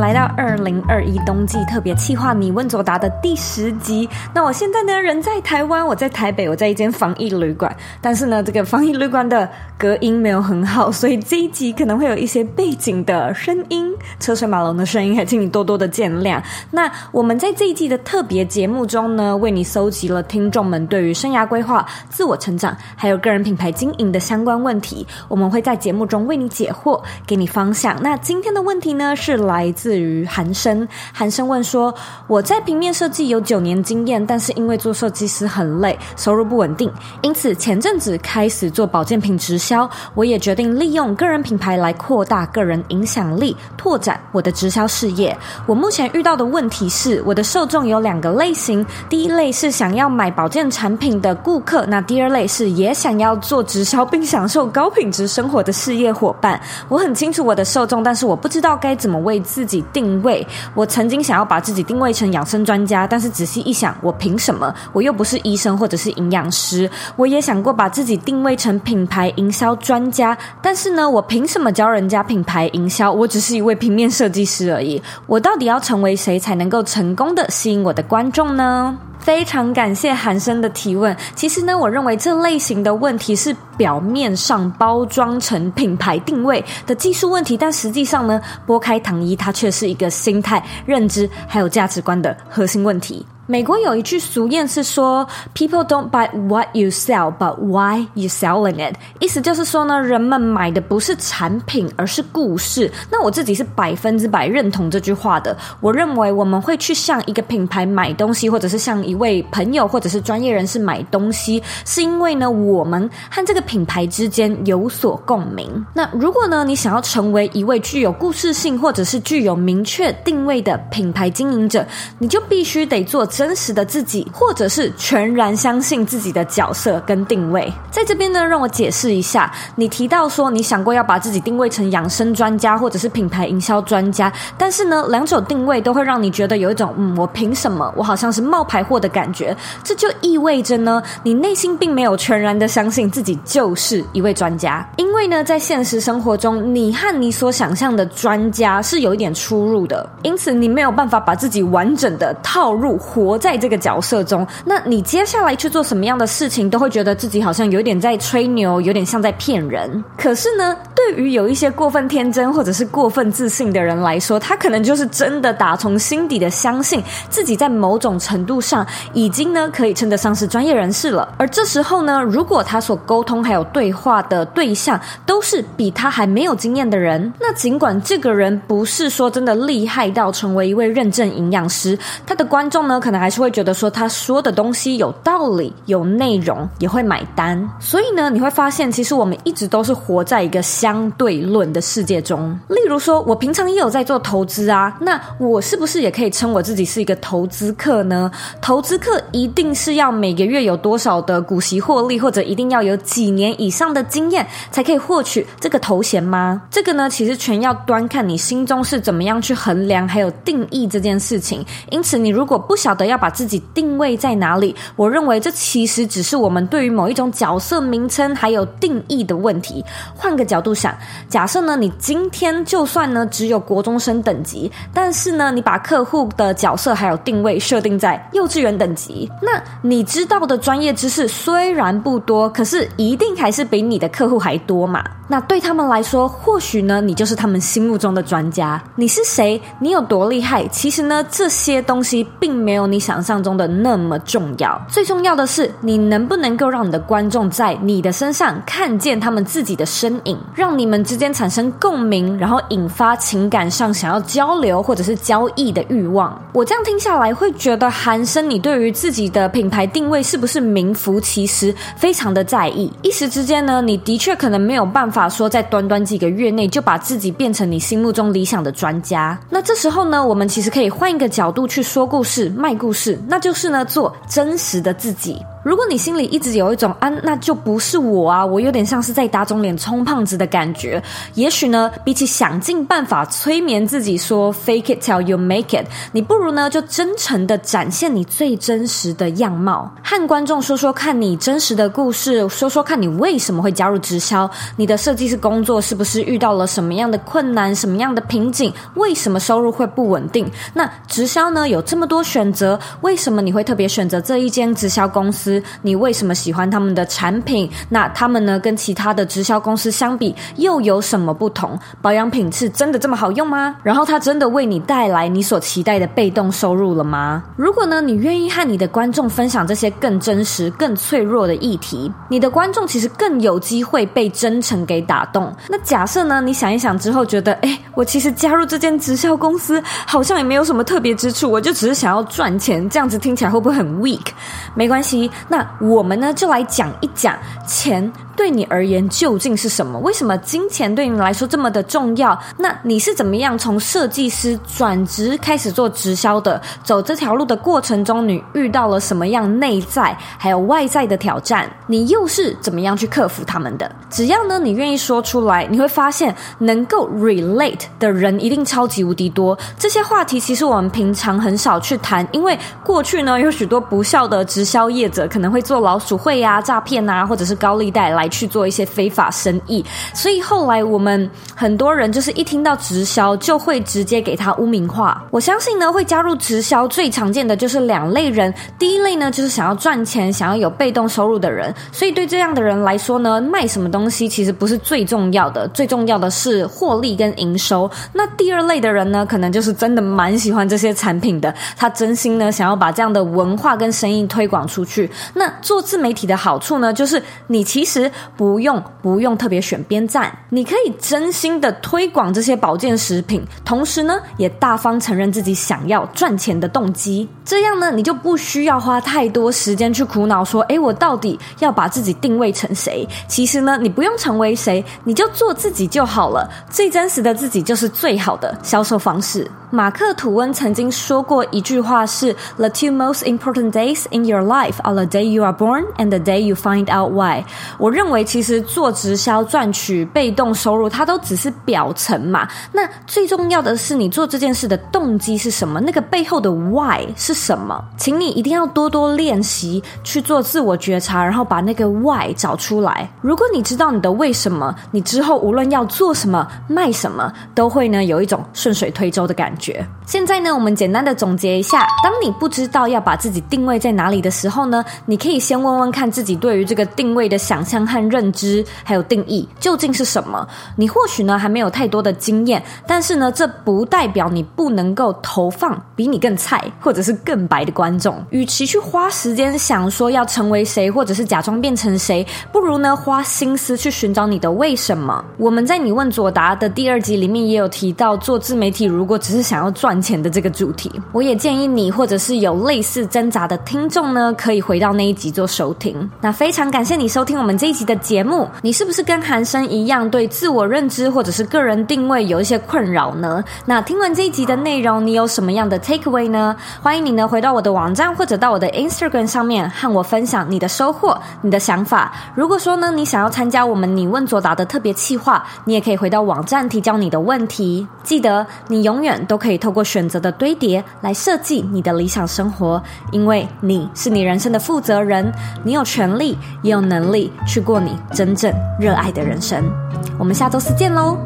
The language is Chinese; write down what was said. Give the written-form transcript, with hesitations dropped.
来到2021冬季特别企划你问左答的第10集。那我现在呢人在台湾，我在台北，我在一间防疫旅馆，但是呢这个防疫旅馆的隔音没有很好，所以这一集可能会有一些背景的声音，车水马龙的声音，还请你多多的见谅。那我们在这一季的特别节目中呢，为你搜集了听众们对于生涯规划、自我成长还有个人品牌经营的相关问题，我们会在节目中为你解惑，给你方向。那今天的问题呢是来自于韩生，韩生问说，我在平面设计有9年经验，但是因为做设计师很累，收入不稳定，因此前阵子开始做保健品直销。我也决定利用个人品牌来扩大个人影响力，拓展我的直销事业。我目前遇到的问题是，我的受众有2个类型，第一类是想要买保健产品的顾客，那第二类是也想要做直销并享受高品质生活的事业伙伴。我很清楚我的受众，但是我不知道该怎么为自己定位。我曾经想要把自己定位成养生专家，但是仔细一想，我凭什么？我又不是医生或者是营养师。我也想过把自己定位成品牌营销专家，但是呢，我凭什么教人家品牌营销？我只是一位平面设计师而已。我到底要成为谁才能够成功的吸引我的观众呢？非常感谢韩生的提问。其实呢，我认为这类型的问题是表面上包装成品牌定位的技术问题，但实际上呢，拨开糖衣，它却是一个心态、认知还有价值观的核心问题。美国有一句俗谚是说 People don't buy what you sell, but why you selling it， 意思就是说呢，人们买的不是产品而是故事。那我自己是100%认同这句话的。我认为我们会去向一个品牌买东西，或者是向一位朋友或者是专业人士买东西，是因为呢我们和这个品牌之间有所共鸣。那如果呢你想要成为一位具有故事性或者是具有明确定位的品牌经营者，你就必须得做真实的自己，或者是全然相信自己的角色跟定位。在这边呢，让我解释一下，你提到说你想过要把自己定位成养生专家或者是品牌营销专家，但是呢两种定位都会让你觉得有一种我凭什么，我好像是冒牌货的感觉。这就意味着呢，你内心并没有全然的相信自己就是一位专家。因为呢在现实生活中，你和你所想象的专家是有一点出入的，因此你没有办法把自己完整的套入活在这个角色中。那你接下来去做什么样的事情，都会觉得自己好像有点在吹牛，有点像在骗人。可是呢，对于有一些过分天真或者是过分自信的人来说，他可能就是真的打从心底的相信自己在某种程度上已经呢可以称得上是专业人士了。而这时候呢，如果他所沟通还有对话的对象都是比他还没有经验的人，那尽管这个人不是说真的厉害到成为一位认证营养师，他的观众呢可能还是会觉得说他说的东西有道理、有内容，也会买单。所以呢，你会发现其实我们一直都是活在一个相对论的世界中。例如说，我平常也有在做投资啊，那我是不是也可以称我自己是一个投资客呢？投资客一定是要每个月有多少的股息获利，或者一定要有几年以上的经验才可以获取这个头衔吗？这个呢，其实全要端看你心中是怎么样去衡量还有定义这件事情。因此，你如果不晓得要把自己定位在哪里，我认为这其实只是我们对于某一种角色名称还有定义的问题。换个角度想，假设呢你今天就算呢只有国中生等级，但是呢你把客户的角色还有定位设定在幼稚园等级，那你知道的专业知识虽然不多，可是一定还是比你的客户还多嘛。那对他们来说，或许呢你就是他们心目中的专家。你是谁，你有多厉害，其实呢这些东西并没有你想象中的那么重要。最重要的是，你能不能够让你的观众在你的身上看见他们自己的身影，让你们之间产生共鸣，然后引发情感上想要交流或者是交易的欲望。我这样听下来会觉得，韩生你对于自己的品牌定位是不是名副其实非常的在意。一时之间呢，你的确可能没有办法说在短短几个月内就把自己变成你心目中理想的专家。那这时候呢，我们其实可以换一个角度去说故事、卖故事，那就是呢做真实的自己。如果你心里一直有一种啊那就不是我啊，我有点像是在打肿脸充胖子的感觉，也许呢比起想尽办法催眠自己说 fake it till you make it， 你不如呢就真诚的展现你最真实的样貌，和观众说说看你真实的故事，说说看你为什么会加入直销，你的设计师工作是不是遇到了什么样的困难，什么样的瓶颈，为什么收入会不稳定，那直销呢有这么多选择，为什么你会特别选择这一间直销公司，你为什么喜欢他们的产品，那他们呢跟其他的直销公司相比又有什么不同，保养品是真的这么好用吗？然后它真的为你带来你所期待的被动收入了吗？如果呢你愿意和你的观众分享这些更真实更脆弱的议题，你的观众其实更有机会被真诚给打动。那假设呢你想一想之后觉得我其实加入这间直销公司好像也没有什么特别之处，我就只是想要赚钱，这样子听起来会不会很 weak？ 没关系，那我们呢就来讲一讲钱对你而言究竟是什么，为什么金钱对你来说这么的重要，那你是怎么样从设计师转职开始做直销的，走这条路的过程中你遇到了什么样内在还有外在的挑战，你又是怎么样去克服他们的。只要呢你愿意说出来，你会发现能够 relate 的人一定超级无敌多，这些话题其实我们平常很少去谈，因为过去呢有许多不肖的直销业者可能会做老鼠会啊、诈骗啊，或者是高利贷来去做一些非法生意，所以后来我们很多人就是一听到直销就会直接给他污名化。我相信呢会加入直销最常见的就是两类人，第一类呢就是想要赚钱想要有被动收入的人，所以对这样的人来说呢卖什么东西其实不是最重要的，最重要的是获利跟营收。那第二类的人呢可能就是真的蛮喜欢这些产品的，他真心呢想要把这样的文化跟生意推广出去。那做自媒体的好处呢就是你其实不用特别选边站，你可以真心的推广这些保健食品，同时呢也大方承认自己想要赚钱的动机，这样呢你就不需要花太多时间去苦恼说我到底要把自己定位成谁，其实呢你不用成为谁，你就做自己就好了，最真实的自己就是最好的销售方式。马克吐温曾经说过一句话是 The two most important days in your life are the day you are born and the day you find out why。 我认为其实做直销赚取被动收入它都只是表层嘛，那最重要的是你做这件事的动机是什么，那个背后的 why 是什么，请你一定要多多练习去做自我觉察，然后把那个 why 找出来。如果你知道你的为什么，你之后无论要做什么卖什么都会呢有一种顺水推舟的感觉。现在呢我们简单的总结一下，当你不知道要把自己定位在哪里的时候呢，你可以先问问看自己对于这个定位的想象和认知还有定义究竟是什么。你或许呢还没有太多的经验，但是呢这不代表你不能够投放比你更菜或者是更白的观众。与其去花时间想说要成为谁或者是假装变成谁，不如呢花心思去寻找你的为什么。我们在你问左答的第2集里面也有提到做自媒体如果只是想要赚钱的这个主题，我也建议你或者是有类似挣扎的听众呢可以回到那一集做收听。那非常感谢你收听我们这一集的节目，你是不是跟韩生一样对自我认知或者是个人定位有一些困扰呢？那听完这一集的内容你有什么样的 takeaway 呢？欢迎你呢回到我的网站或者到我的 Instagram 上面和我分享你的收获你的想法。如果说呢你想要参加我们你问左答的特别企划，你也可以回到网站提交你的问题。记得你永远都可以透过选择的堆叠来设计你的理想生活，因为你是你人生的负责人，你有权利也有能力去过你真正热爱的人生。我们下周四见咯。